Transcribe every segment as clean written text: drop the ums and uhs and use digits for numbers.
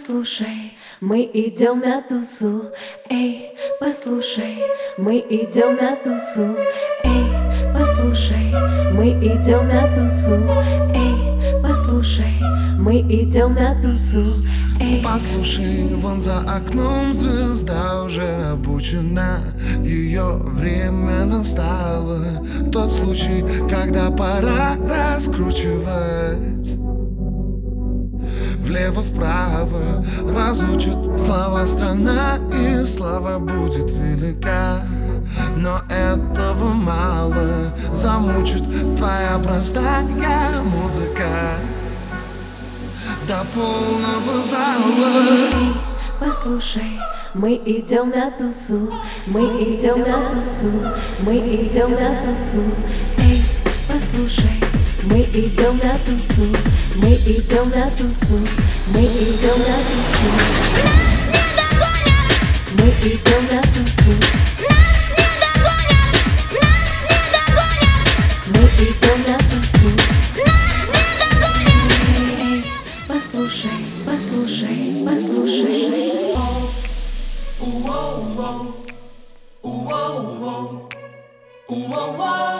послушай, мы идем на тусу, эй, послушай, мы идем на тусу, эй, послушай, мы идем на тусу, эй, послушай, мы идем на тусу, эй. Послушай, вон за окном звезда уже обучена, ее время настало, тот случай, когда пора раскручивать. Влево-вправо разучат слова страна, и слава будет велика. Но этого мало, замучит твоя простая музыка до полного зала. Эй, послушай, мы идем на тусу, мы идем на тусу, мы идем на тусу. Эй, послушай, мы идем на тусу, мы идем на тусу, мы идем на тусу. Нас не догонят! Мы идем на тусу. Нас не догонят! Нас не догонят! Мы идем на тусу. Нас не догонят! Эй, послушай, послушай, послушай. Уоу-воу, уоу-воу, уоу-воу.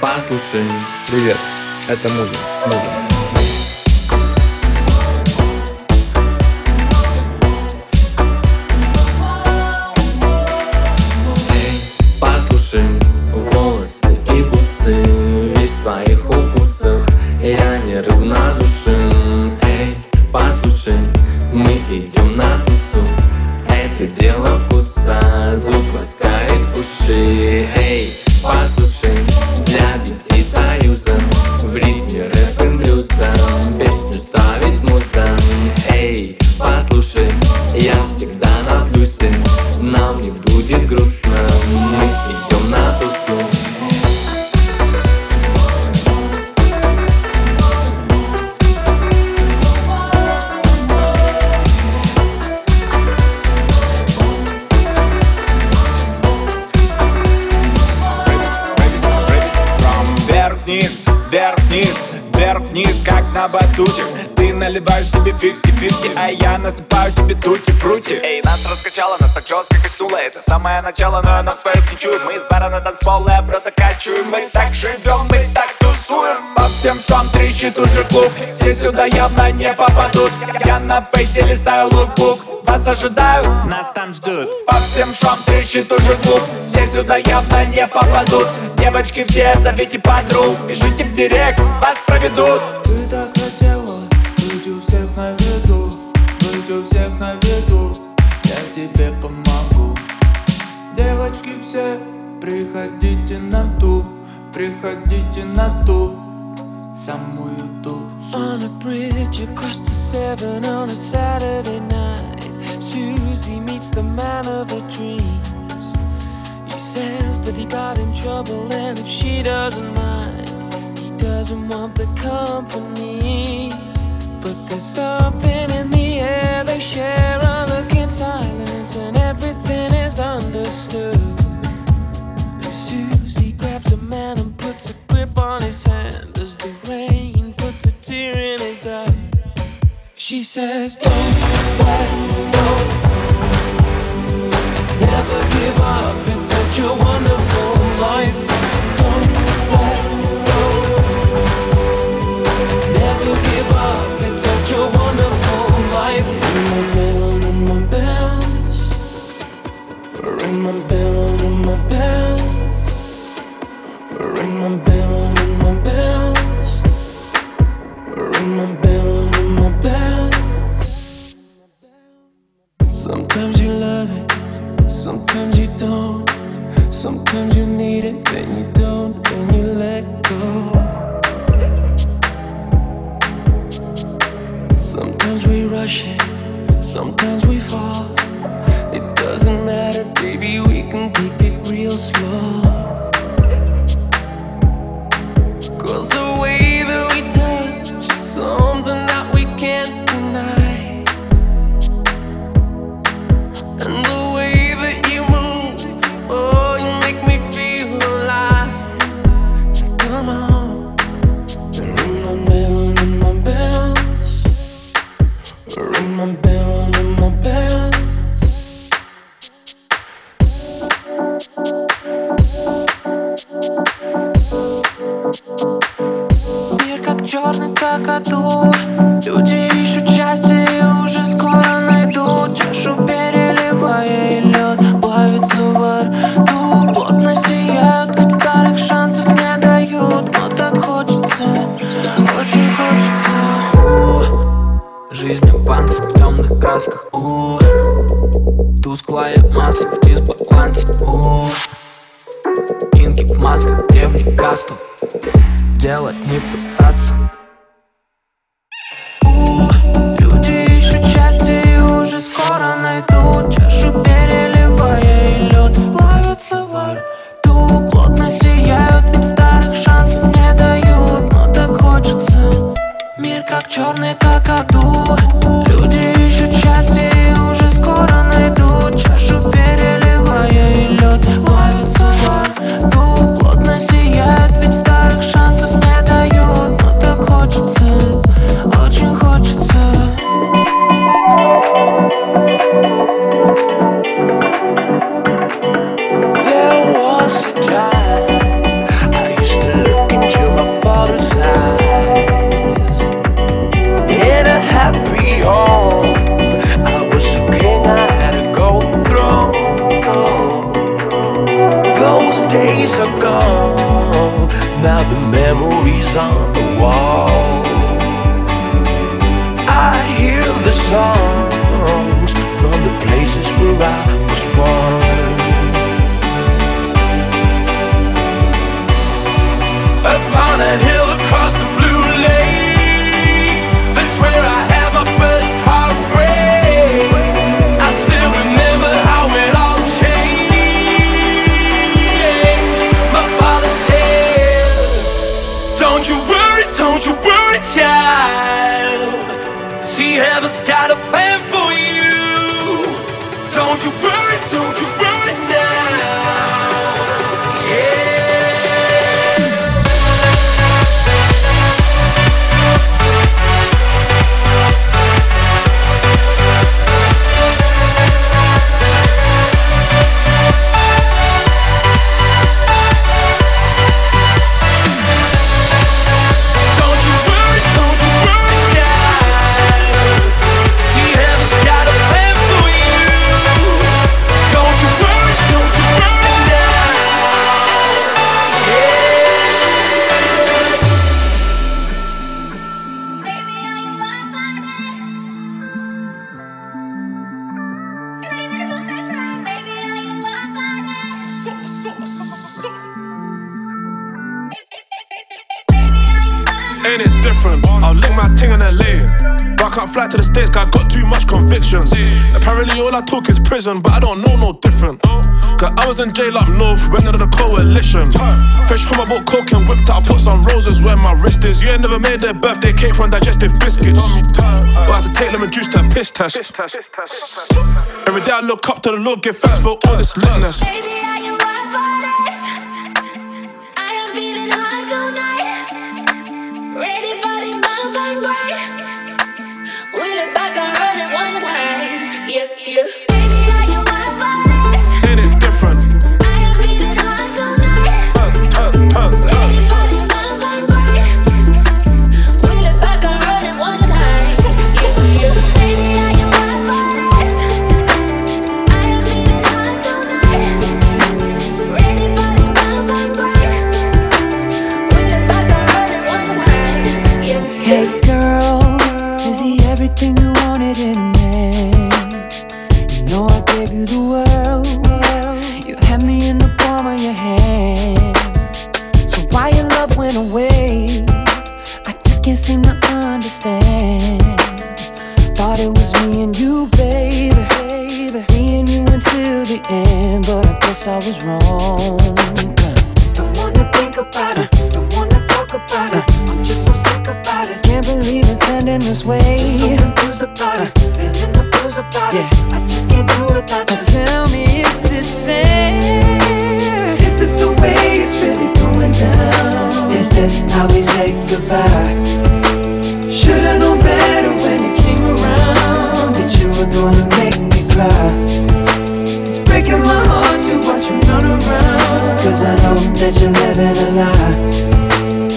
Послушай, привет, это Мувин. Вверх-вниз, как на батуте. Ты наливаешь себе 50-50, а я насыпаю тебе тутти-фрути. Эй, нас раскачало, нас так жестко качнуло. Это самое начало, но она в своих не чует. Мы из бара на танцпол, я просто качуем. Мы так живем, мы так тусуем. По всем там трещит уже клуб. Все сюда явно не попадут. Я на фейсе листаю лукбук. Нас ожидают, нас там ждут. По всем швам трещит уже клуб. Все сюда явно не попадут. Девочки все, зовите подруг. Пишите в директ, вас проведут. Ты так хотела быть у всех на виду, быть у всех на виду. Я тебе помогу. Девочки все, приходите на ту, приходите на ту самую тусу. On a bridge across the Severn on a Saturday night, Susie meets the man of her dreams. He says that he got in trouble and if she doesn't mind, he doesn't want the company. But there's something in the air, they share a look in silence and everything is understood. And Susie grabs a man and puts a grip on his hand as the rain puts a tear in his eye. She says, don't let go. Never give up, it's such a wonderful life. Don't let go. Never give up, it's such a wonderful life. Ring my bell, ring my bell, ring my bell, ring my bell, ring my bell, ring my bell, ring my bell. Sometimes you love it, sometimes you don't. Sometimes you need it, then you don't, and you let go. Sometimes we rush it, sometimes we fall. It doesn't matter, baby, we can take it real slow. Cause the way that we touch is something that we can't deny. And the come on. Мир как черный кокоду, люди ищут счастье и уже скоро найдут. Чашу переливая и лед плавится во рту, плотно сияют, как вторых шансов не дают. Но так хочется, очень хочется. Жизнь аванс в темных красках, тусклая масса в дисбалансе, инки в масках, древний касту, делать не пытаться. Люди ищут счастье и уже скоро найдут. Чашу переливая и лед плавятся во рту, плотно сияют, ведь вторых шансов не дают. Но так хочется. Мир как черный кокоду, люди ищут счастье и уже скоро найдут. Чашу переливая и лед ловится во рту, плотно сияют, ведь вторых шансов не дают. Но так хочется, очень хочется. There was a time I used to look into my father's eyes. I was a king, I had a golden throne. Those days are gone, now the memories on the wall. I hear the songs from the places where I was born. Upon a hill across the blue lake, that's where I had my first heartbreak. I still remember how it all changed. My father said, don't you worry, child. See, heaven's got a plan for you. Don't you worry now. Apparently all I talk is prison, but I don't know no different. Cause I was in jail up north, went under the coalition. Fresh home, I bought coke and whipped out, put some roses where my wrist is. You ain't never made their birthday cake from digestive biscuits, but I had to take lemon juice to a piss test. Every day I look up to the Lord, give thanks for all this litness. Baby, are you up for this? I am feeling hot tonight, ready for the bang bang bang. Wheel it back, I'm running one time. Yeah, yeah. Baby, are you up for this? Ain't it different? I am feeling hot tonight. Ready for the bang bang bang. Wheel it back, I'm running one time. Yeah, yeah. Baby, are you up for this? I am feeling hot tonight. Ready for the bang bang bang. Wheel it back, I'm running one time. Yeah, yeah. Hey girl, is he everything you wanted in me? You the world, you had me in the palm of your hand. So why your love went away, I just can't seem to understand. Thought it was me and you, baby, me and you until the end. But I guess I was wrong. Don't wanna think about it, don't wanna talk about it. I'm just so sick about it, can't believe it's ending this way. Just so confused about it, feeling the blues about it. I just can't do it. Now tell me, is this fair? Is this the way it's really going down? Is this how we say goodbye? Should've known better when you came around that you were gonna make me cry. It's breaking my heart to watch you run around, cause I know that you're living a lie.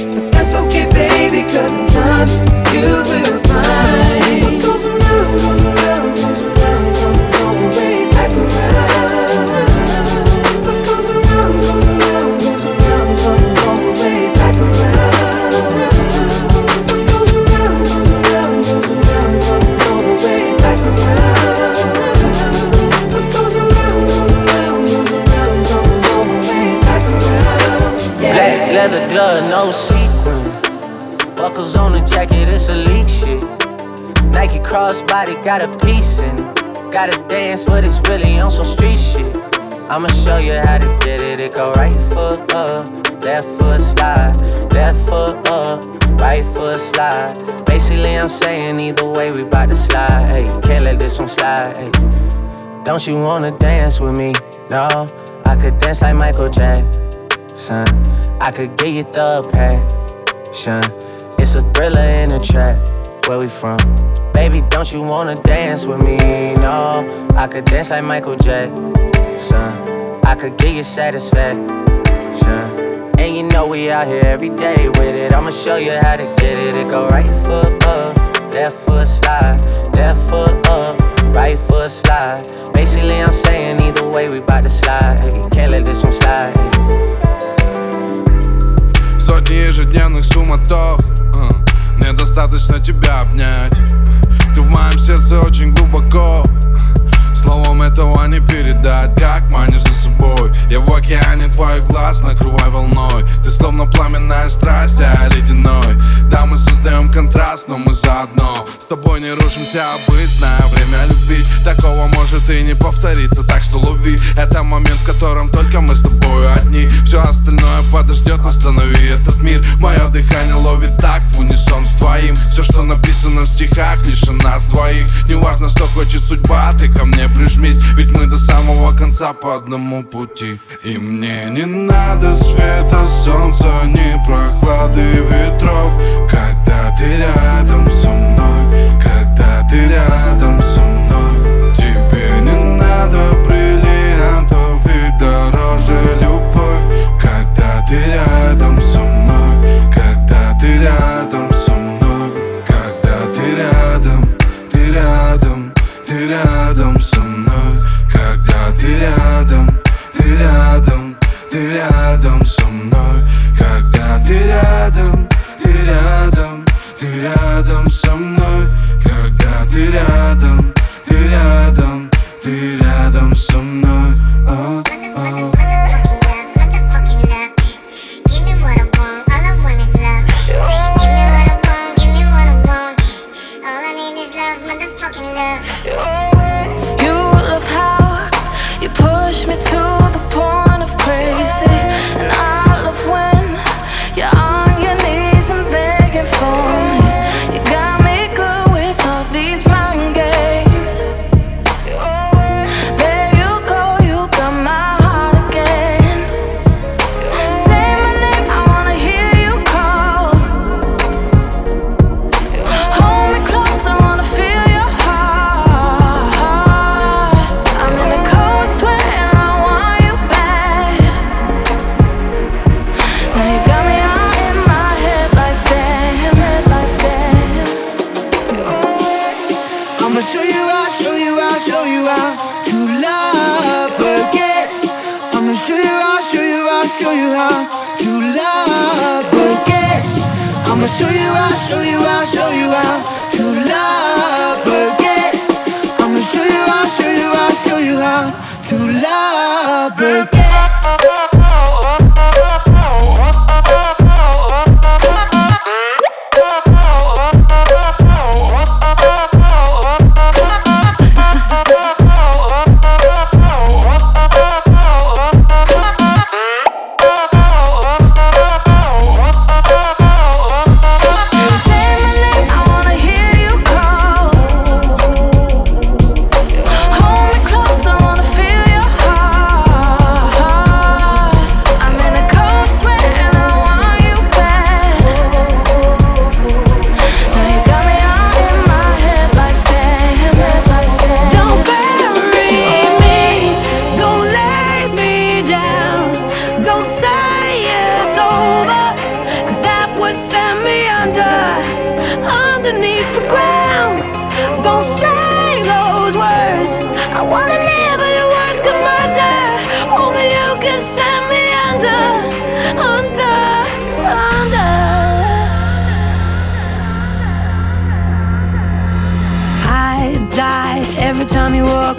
Leather glove, no sequin. Buckles on the jacket, it's elite shit. Nike crossbody, got a piece in it. Gotta dance, but it's really on some street shit. I'ma show you how to get it. It go right foot up, left foot slide. Left foot up, right foot slide. Basically, I'm saying either way, we bout to slide. Hey, can't let this one slide. Hey. Don't you wanna dance with me? No, I could dance like Michael Jackson. I could get you the passion. It's a thriller in a trap. Where we from? Baby, don't you wanna dance with me? No, I could dance like Michael Jackson. I could get you satisfaction. And you know we out here every day with it. I'ma show you how to get it. It go right foot up, left foot slide. Left foot up, right foot slide. Basically, I'm saying either way, we bout to slide. Can't let this one slide. Сотни ежедневных суматох, мне достаточно тебя обнять. Ты в моем сердце очень глубоко, словом этого не передать. Как манишь за собой, я в океане твоих глаз, накрывай волной. Ты словно пламенная страсть, а я ледяной. Да, мы создаем контраст, но мы заодно. С тобой не рушимся, а быть, зная время любить. Такого может и не повториться, так что лови. Это момент, в котором только мы с тобой одни. Все остальное подождет, останови этот мир. Мое дыхание ловит такт в унисон с твоим. Все, что написано в стихах, лишь о нас двоих. Неважно, что хочет судьба, ты ко мне прижмись. Ведь мы до самого конца по одному пути. И мне не надо света, солнца, ни прохлады ветров. Когда ты рядом со мной, когда ты рядом со мной, тебе не надо бриллиантов и дороже любовь. Когда ты рядом со мной, когда ты рядом со мной, когда ты рядом, со мной, когда ты рядом, со мной, когда ты рядом, со мной, когда ты рядом, со мной.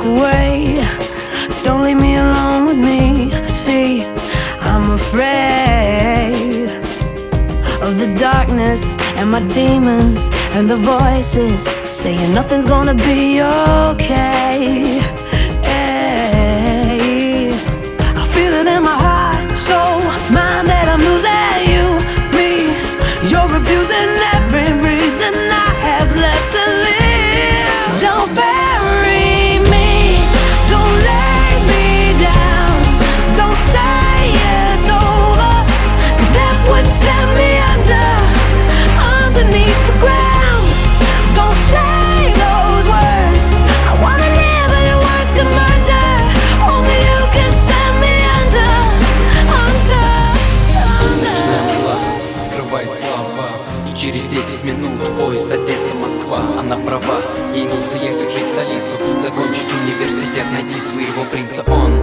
away. Don't leave me alone with me. See, I'm afraid of the darkness and my demons and the voices saying nothing's gonna be okay. Hey, I feel it in my heart, soul, mind that I'm losing you, me. You're abusing every reason I have left to live. Don't bury me, don't lay me down, don't say it's over, 'cause that would send me underneath the ground. Don't say those words, I wanna live in your words could murder. Only you can send me under. Скрывает слова, и через 10 минут поезд Одесса-Москва. Она права, ей нужно ехать жить в столицу, закончить университет, найти своего принца. Он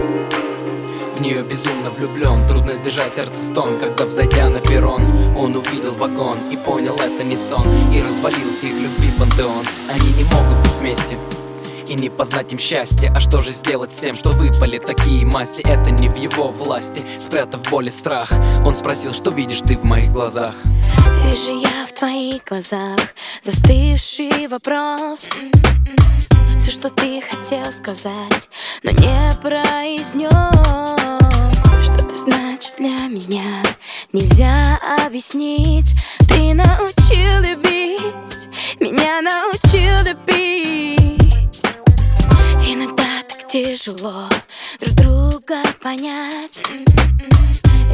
в нее безумно влюблен, трудно сдержать сердцестон, когда, взойдя на перрон, он увидел вагон и понял, это не сон, и развалился их любви пантеон. Они не могут быть вместе и не познать им счастье. А что же сделать с тем, что выпали такие масти? Это не в его власти. Спрятав боль и страх, он спросил, что видишь ты в моих глазах? Вижу я в твоих глазах застывший вопрос. Все, что ты хотел сказать, но не произнес. Что ты значишь для меня, нельзя объяснить. Ты научил любить, меня научил любить. Иногда так тяжело друг друга понять.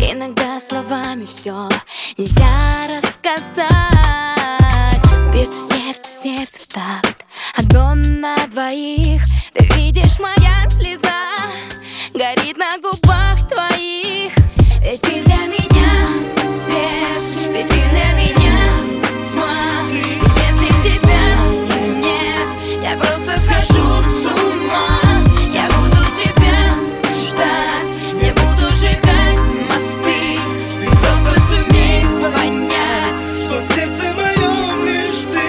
Иногда словами все нельзя рассказать. Бьется сердце в такт, одно на двоих. Ты видишь, моя слеза горит на губах твоих. Ведь ты для меня свеж, ведь ты для меня тьма. Если тебя нет, я просто схожу с ума. Я буду тебя ждать, не буду сжигать мосты. Ты просто сумей понять, что в сердце моем лишь ты.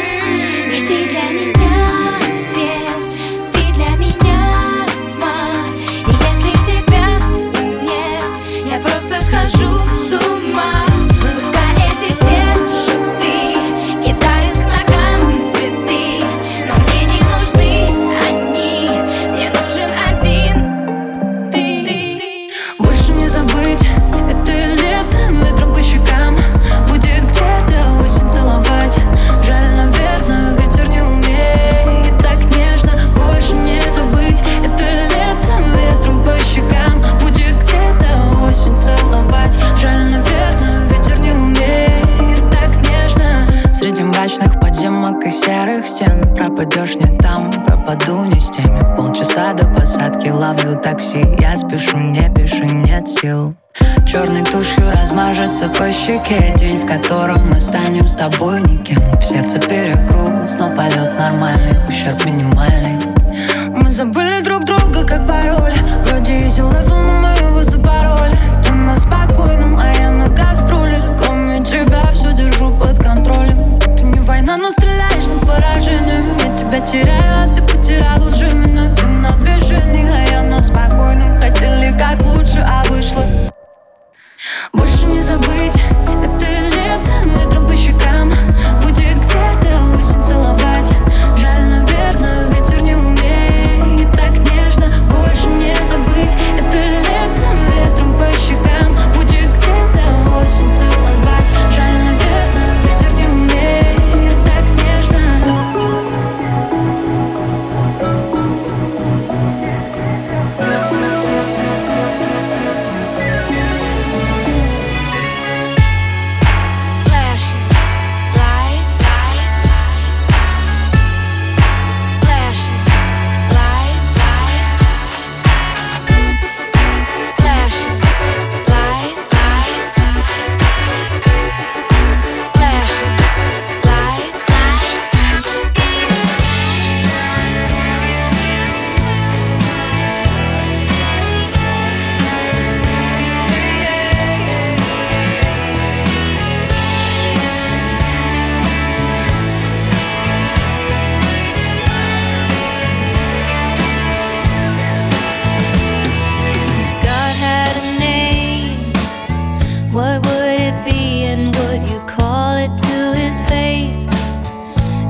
Серых стен пропадешь не там, пропаду не с теми. Полчаса до посадки ловлю такси, я спешу, не пиши, нет сил. Черной тушью размажется по щеке день, в котором мы станем с тобой никем. В сердце перекруз, но полет нормальный, ущерб минимальный. Мы забыли друг друга как пароль, вроде easy level, но мы его запороли. Ты на спокойном, а я на гастроле, кроме тебя все держу под контролем. Ты не война, но стреляешь на поражение. Я тебя теряю, а ты потерял уже меня. Ты на движении, а я на спокойном. Хотели как лучше, а вышло больше не забыть. Это лето, ветром по щекам будет где-то осень целовать. Жаль, наверное, ветер не умеет так нежно больше не забыть. Это лето, ветром по щекам будет где-то осень целовать. Жаль, наверное, ветер не умеет так нежно.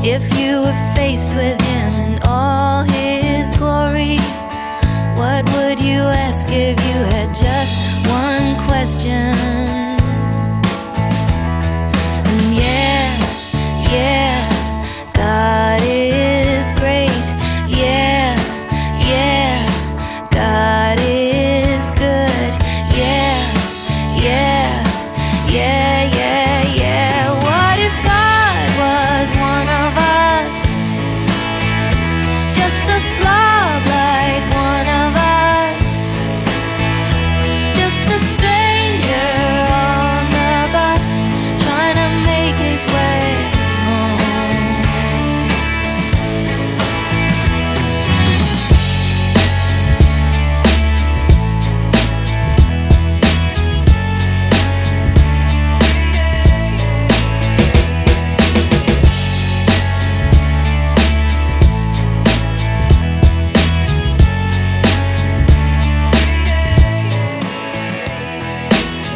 If you were faced with him in all his glory, what would you ask if you had just one question? And yeah, God is great. Yeah, God is good. Yeah. What if God was one of us? Just a slob like one of us. Just a stranger on the bus trying to make his way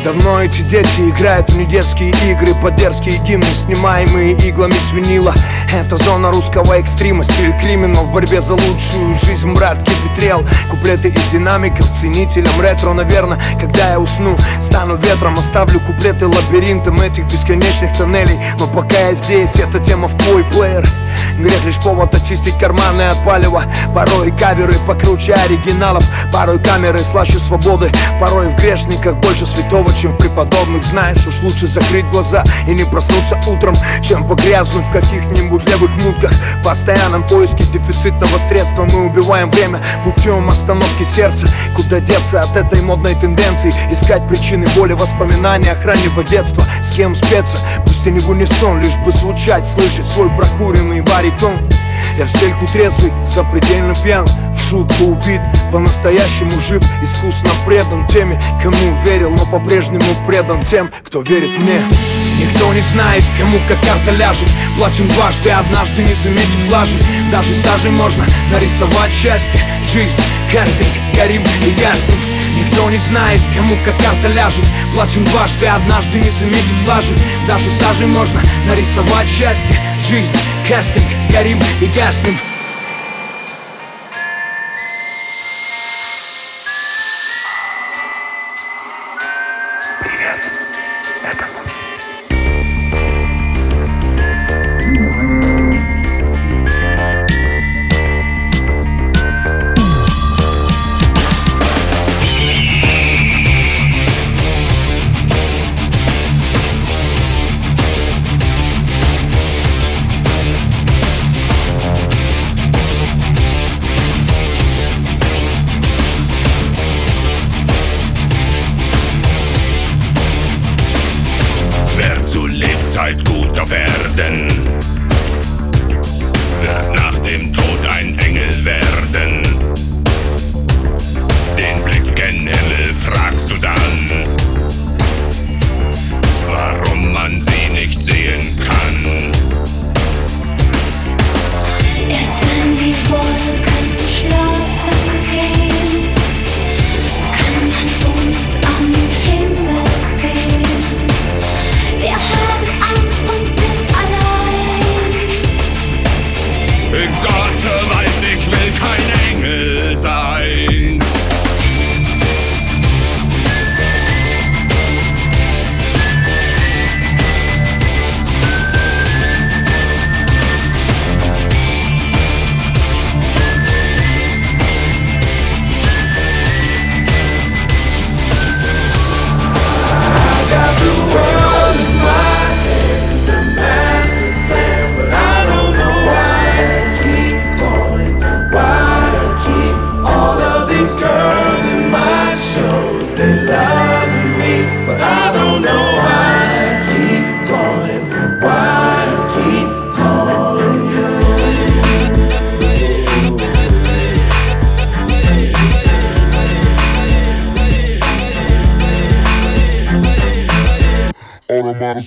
Давно эти дети играют в недетские игры, под дерзкие гимны, снимаемые иглами с винила. Это зона русского экстрима, стиль криминал в борьбе за лучшую жизнь, брат кипетрел. Куплеты из динамиков, ценителям ретро, наверно, когда я усну, стану ветром, оставлю куплеты лабиринтом этих бесконечных тоннелей. Но пока я здесь, эта тема в твой плеер. Грех лишь повод очистить карманы от палева. Порой каверы покруче оригиналов, порой камеры слаще свободы, порой в грешниках больше святого, чем в преподобных. Знаешь, уж лучше закрыть глаза и не проснуться утром, чем погрязнуть в каких-нибудь левых мутках. В постоянном поиске дефицитного средства мы убиваем время путем остановки сердца. Куда деться от этой модной тенденции? Искать причины боли, воспоминания о раннего детства. С кем спеться? Пусть и не в унисон, лишь бы звучать, слышать свой прокуренный баритон. Я в стельку трезвый, запредельно пьян, в шутку убит, по-настоящему жив, искусно предан теми, кому верил, но по-прежнему предан тем, кто верит мне. Никто не знает, кому как карта ляжет. Платим дважды, однажды не заметив лажи. Даже сажей можно нарисовать счастье. Жизнь, кастинг, горим и гаснем. Никто не знает, кому как карта ляжет. Платим дважды, однажды не заметив лажи. Даже сажей можно нарисовать счастье. Жизнь, кастинг, горим и гаснем. Привет, это Мувин.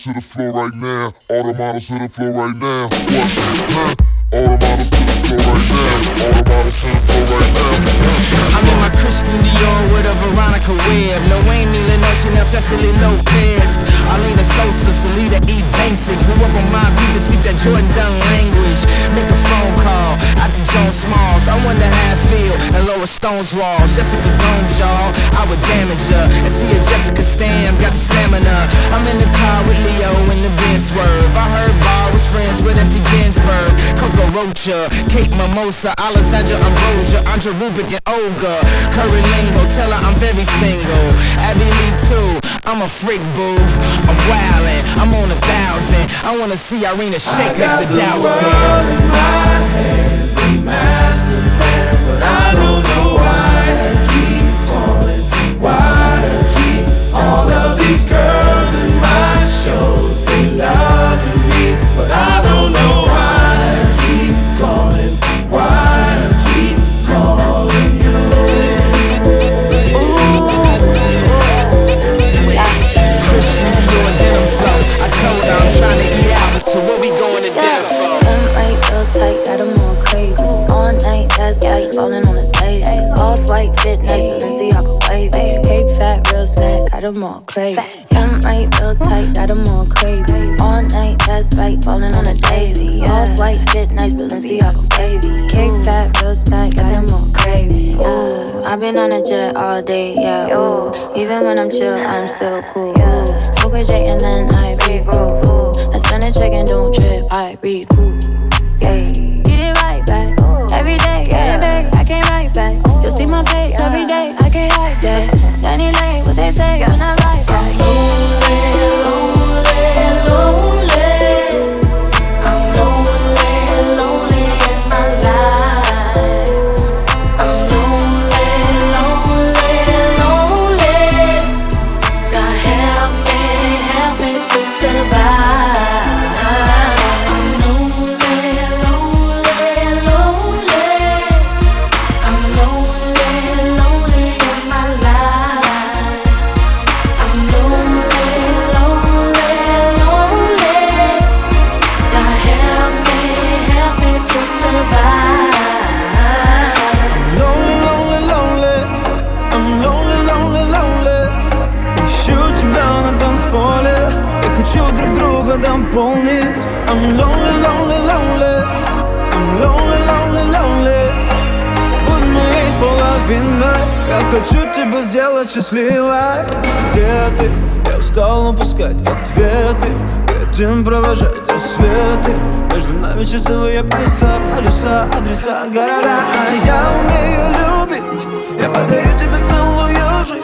To the floor right now, all the models to the floor right now. What? Huh? All the models to the floor right now, all the models to the floor right now. I'm in my Christian Dior with a Veronica Webb, no Amy Lenoir, Chanel, Cecily Lopez, Arlena Sosa, Salida E. Banks. Grew up on my beat, speak that Jordan language. someone to have feel and lower Stone's walls. Jessica Jones, y'all, I would damage her and see if Jessica Stam got the stamina. I'm in the car with Leo in the Benz swerve. I heard Barr was friends with Esty Ginsberg, Coco Rocha, Kate Mimosa, Alessandra Ambrosia, Andra Rubik and Olga. Curry Lingo, tell her I'm very single. Abby Lee too, I'm a freak boo. I'm wildin', I'm on 1,000. I wanna see Irina shake next to Dowson. Master plan, but I don't know why I keep calling, why I keep all of these girls in my shows. They loving me, but I don't know why I keep calling, why I keep calling you. Ooh, Christian Dior and denim flow. I told her I'm trying to eat out, so what we going to death for? I'm right, real tight, got 'em all crazy. Night, that's like falling on the plate. Off-white fit, nice, Balenciaga wave. Cake fat, real snack, got 'em all crazy. I'm right, real tight, got 'em all crazy. All night, that's right, falling on the daily. Off-white fit, nice, Balenciaga wavy. Cake fat, real snack, got 'em all crazy. Ooh, I've been on a jet all day, yeah, ooh. Even when I'm chill, I'm still cool, ooh. Smoke a J and then I regrow, ooh. I spend a check and don't trip, I recoup, yeah. Get it right back. Every day, yeah, babe, I can't write back. You'll see my face, yeah, every day, I can't hide that. Danny Lane, what they say, yeah, when I write back. I'm lonely, lonely, lonely. Хочу тебя сделать счастливой. Где ты? Я устал упускать ответы. Этим провожать рассветы. Между нами часовые пояса, полюса, адреса, города. А я умею любить. Я подарю тебе целую жизнь.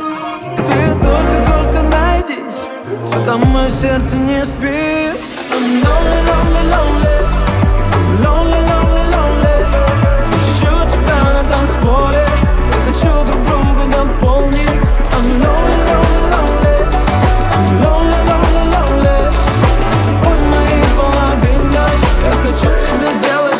Ты только-только найдись, пока мое сердце не спит. I'm lonely, lonely, lonely. I'm lonely, lonely, lonely. Ищу тебя на танцполе. Я хочу друг друга. I'm lonely, lonely, lonely. I'm lonely, lonely, lonely. Будь моей половиной. Я хочу тебя сделать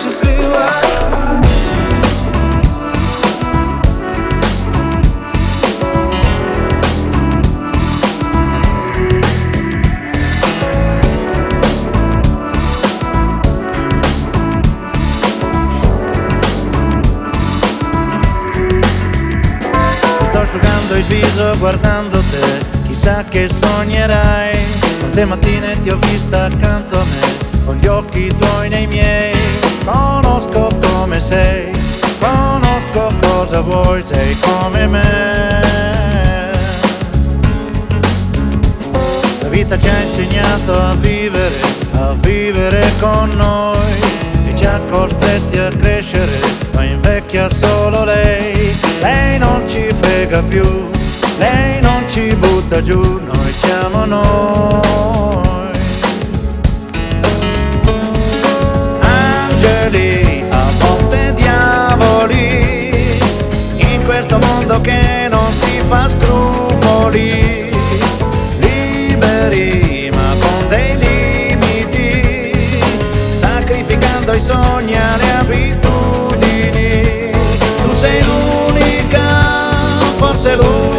viso guardandoti, chissà che sognerai. Quante mattine ti ho vista accanto a me, con gli occhi tuoi nei miei. Conosco come sei, conosco cosa vuoi, sei come me. La vita ci ha insegnato a vivere con noi. E ci ha costretti a crescere, ma invecchia solo lei. Lei non ci frega più, lei non ci butta giù, noi siamo noi. Angeli, a volte diavoli, in questo mondo che non si fa scrupoli. Liberi ma con dei limiti, sacrificando i sogni e le abitudini. Tu sei l'unica, forse l'ultima.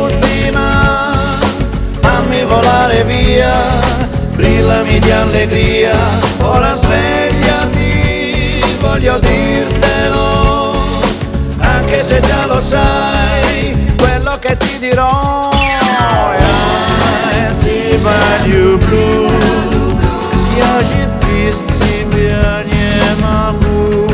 Fammi volare via, brillami di allegria. Ora svegliati, voglio dirtelo, anche se già lo sai quello che ti dirò. Я тебя люблю, я жить без тебя не могу.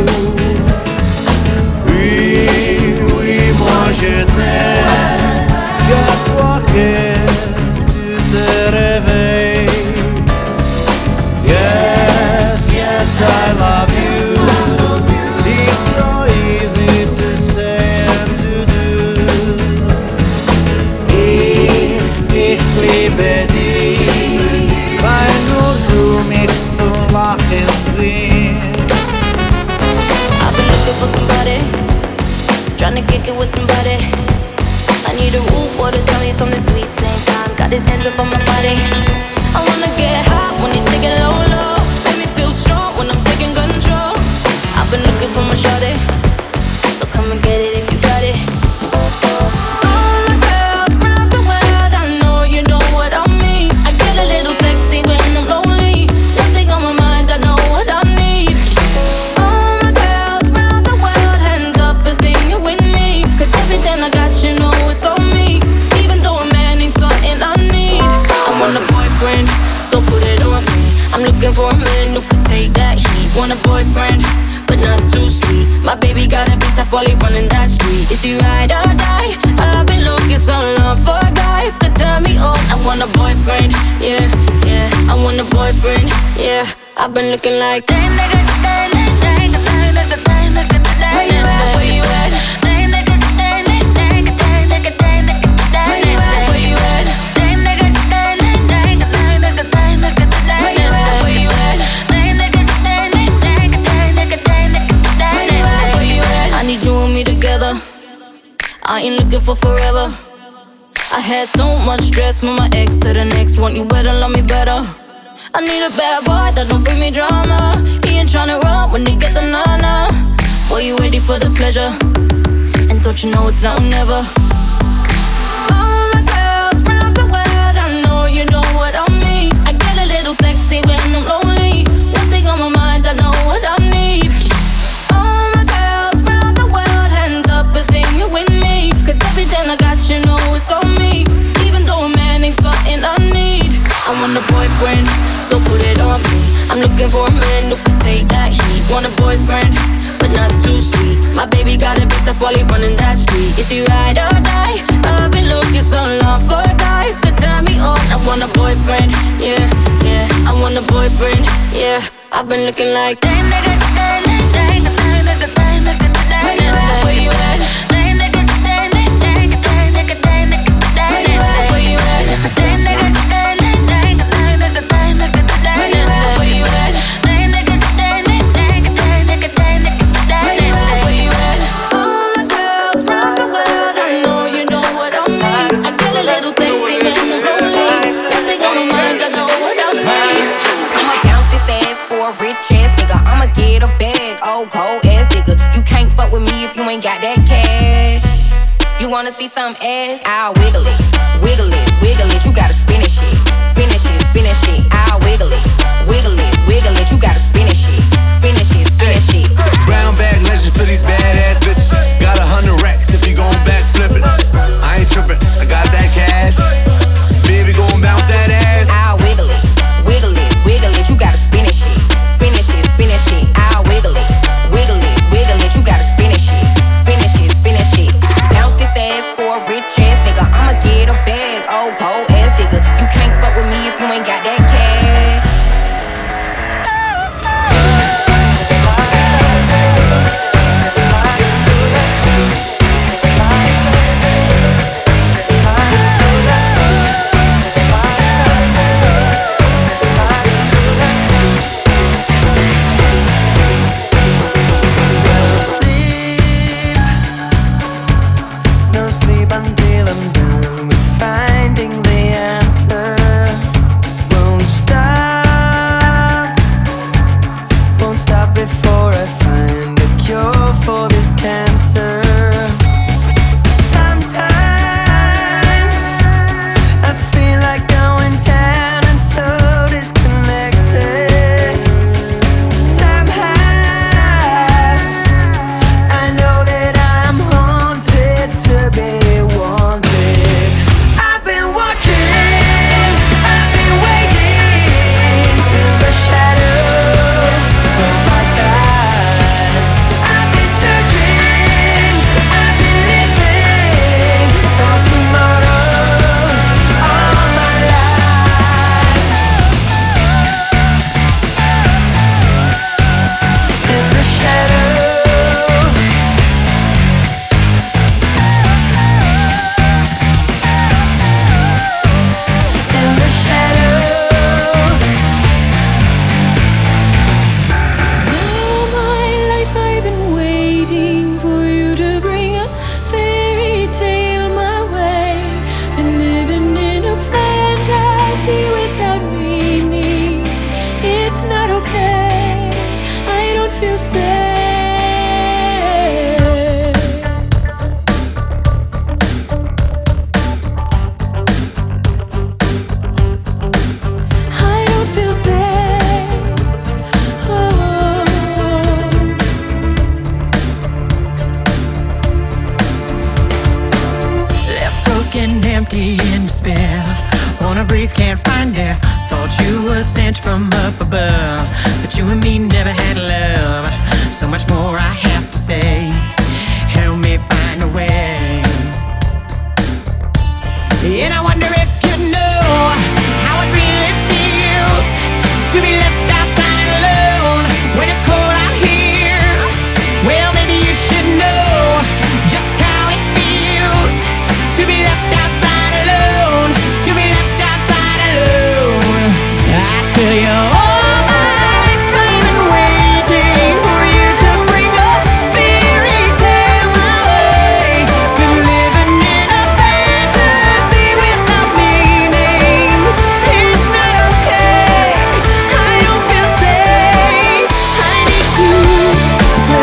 make it with somebody. I need a root water, tell me something sweet. Same time, got these hands up on my body. I wanna get hot when you're taking low, low. Make me feel strong when I'm taking control. I've been looking for my shawty, so come and get it if you got it. Looking for a man who could take that heat. Want a boyfriend, but not too sweet. My baby gotta be tough while he running that street. Is he ride or die? I've been looking so long for a guy who could turn me on. I want a boyfriend, yeah, yeah. I want a boyfriend, yeah. I've been looking like that nigga. Where you at? Where you at? I ain't looking for forever. I had so much stress from my ex to the next one. You better love me better. I need a bad boy that don't bring me drama. He ain't tryna run when they get the nana. Boy, you ready for the pleasure? And don't you know it's now or never? All my girls round the world, I know you know what I mean. I get a little sexy when I'm lonely. One thing on my mind, I know what I need. All my girls round the world, hands up and sing it with me. Cause everything I got, you know it's on me. Even though a man ain't something I need. I want a boyfriend, so put it on me. I'm looking for a man who could take that heat. Want a boyfriend, but not too sweet. My baby gotta be tough while he running that street. Is he ride or die? I've been looking so long for a guy who could turn me on. I want a boyfriend, yeah, yeah. I want a boyfriend, yeah. I've been looking like that nigga. Where you at? Wanna see some ass? I'll wiggle it, wiggle it, wiggle it. You gotta spin it, shit, spin it, shit, spin it, shit. I'll wiggle it, wiggle it, wiggle it. You gotta spin it, shit, spin it, shit, spin it, shit. Brown bag legends for these badass bitches. Got 100 racks if you gon' backflip it. I ain't trippin', I got that cash. Baby gon' bounce that ass. I'll wiggle it, wiggle it, wiggle it. You gotta spin it, shit, spin it, shit, spin it, shit. I'll wiggle it, wiggle it, wiggle it. You gotta spin it, shit, spin it, shit, spin it, shit. For a rich ass nigga, I'ma get a bag. Oh, cold ass nigga, you can't fuck with me if you ain't got that cash. to say. I don't feel safe. Oh. Left broken, empty, in despair. Wanna breathe, can't find air. Thought you were sent from up above, but you and me never had love. So much more I have to say. Help me find a way. And I wonder if you know how it really feels to be left outside and alone when it's cold out here. Well, maybe you should know just how it feels to be left outside. Tell you all my life I've been waiting for you to bring a fairy tale my way. Been living in a fantasy without meaning. It's not okay. I don't feel safe. I need to I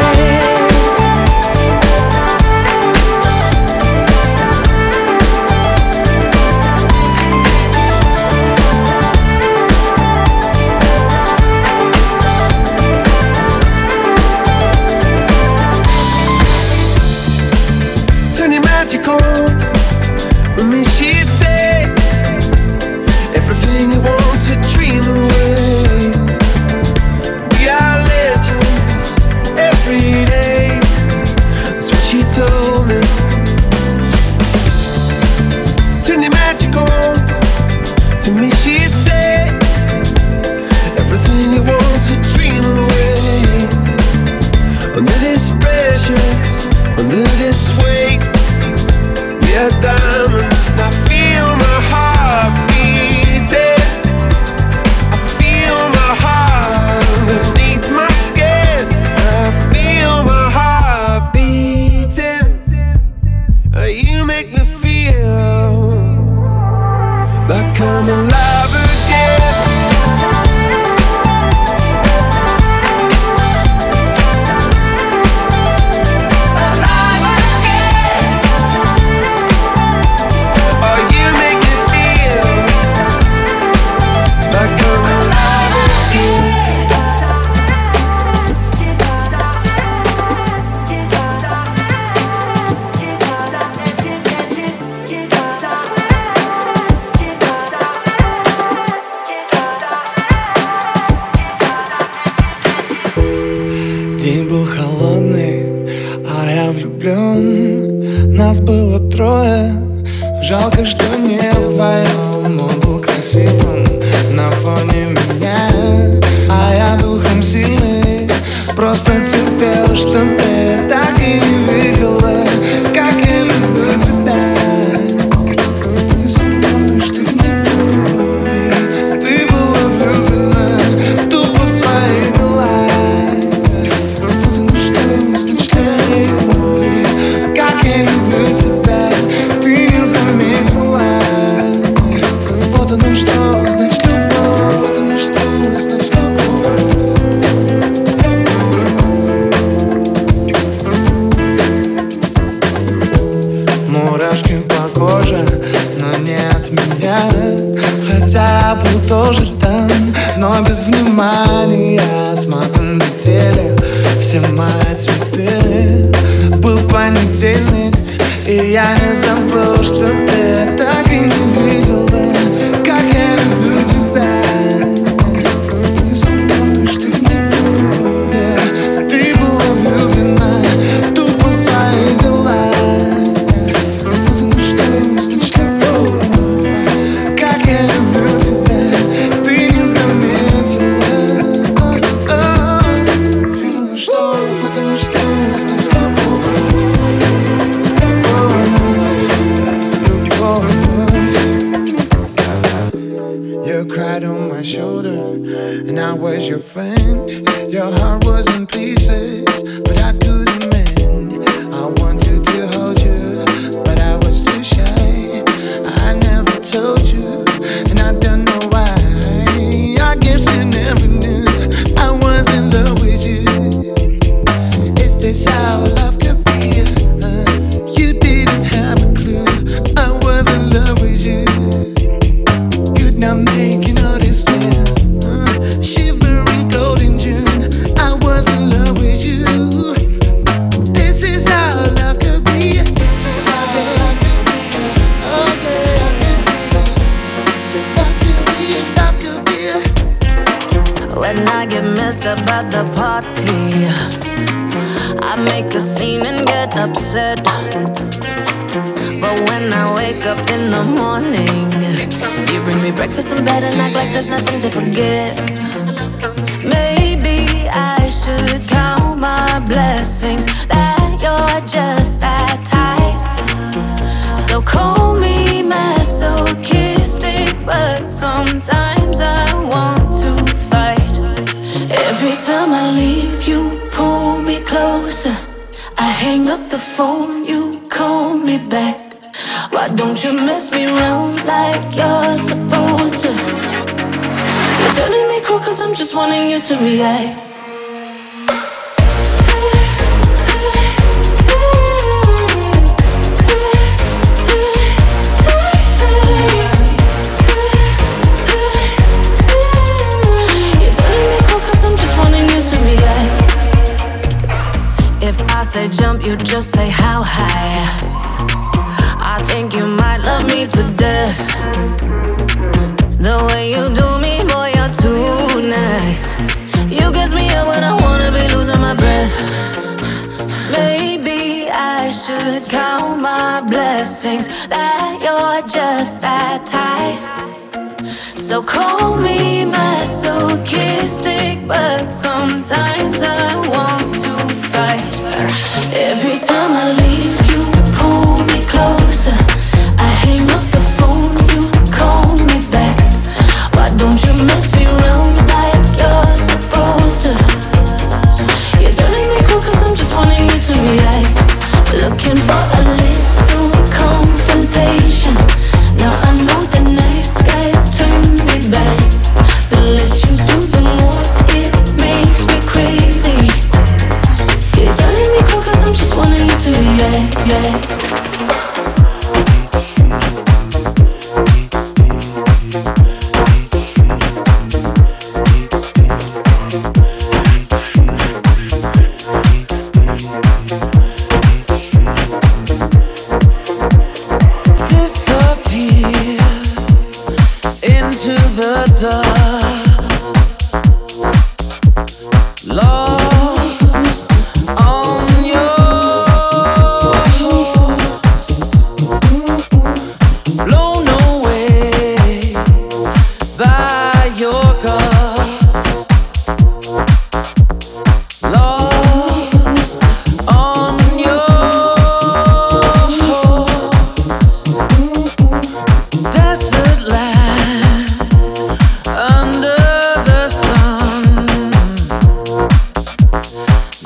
wasn't in love with you. get messed up at the party. I make a scene and get upset, but when I wake up in the morning, you bring me breakfast in bed and act like there's nothing to forget. Maybe I should count my blessings that you're just that type. So call me masochistic, but sometimes I want to fight. Every time I leave, you pull me closer. I hang up the phone, you call me back. Why don't you mess me around like you're supposed to? You're turning me cool 'cause I'm just wanting you to react. Say jump, you just say how high. I think you might love me to death. The way you do me, boy, you're too nice. You gas me up when I wanna be losing my breath. Maybe I should count my blessings that you're just that type. So call me masochistic, but sometimes I want to fight. Every time I leave, you pull me closer. I hang up the phone, you call me back. Why don't you mess me around like you're supposed to? You're turning me cool 'cause I'm just wanting you to react. Looking for a little confrontation. Now I know the nice guys turn me back. The less you do, the more it makes me crazy. You're turning me cool 'cause I'm just wanting you to react, Disappear into the dust. Lost on yours, blown away by your gust. Lost on yours, desert land under the sun.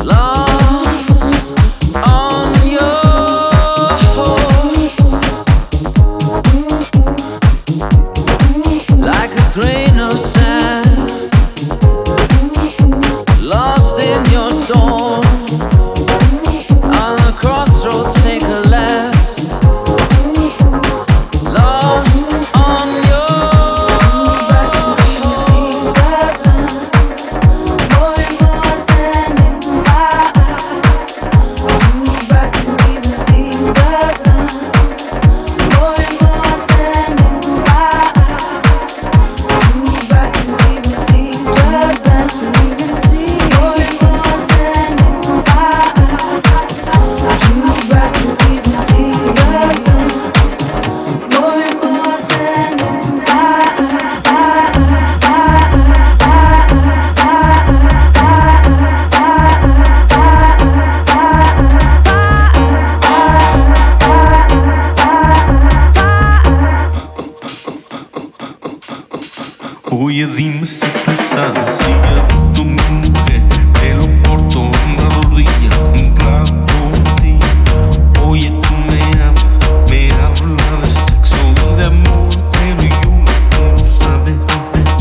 Lost on yours, like a grain of sand, lost in your storm. On the crossroads, take a left. Lost on yours. Oye, dime si tu sabes si ya vi tu mi mujer. Te lo corto una rodilla, un plato de día. Oye, tú me hablas de sexo, de amor, pero yo no sabes dónde.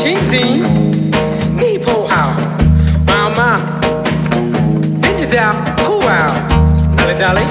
Cheesy, people out, wow, mom, bitches out, cool out, dolly dolly.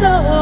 Show.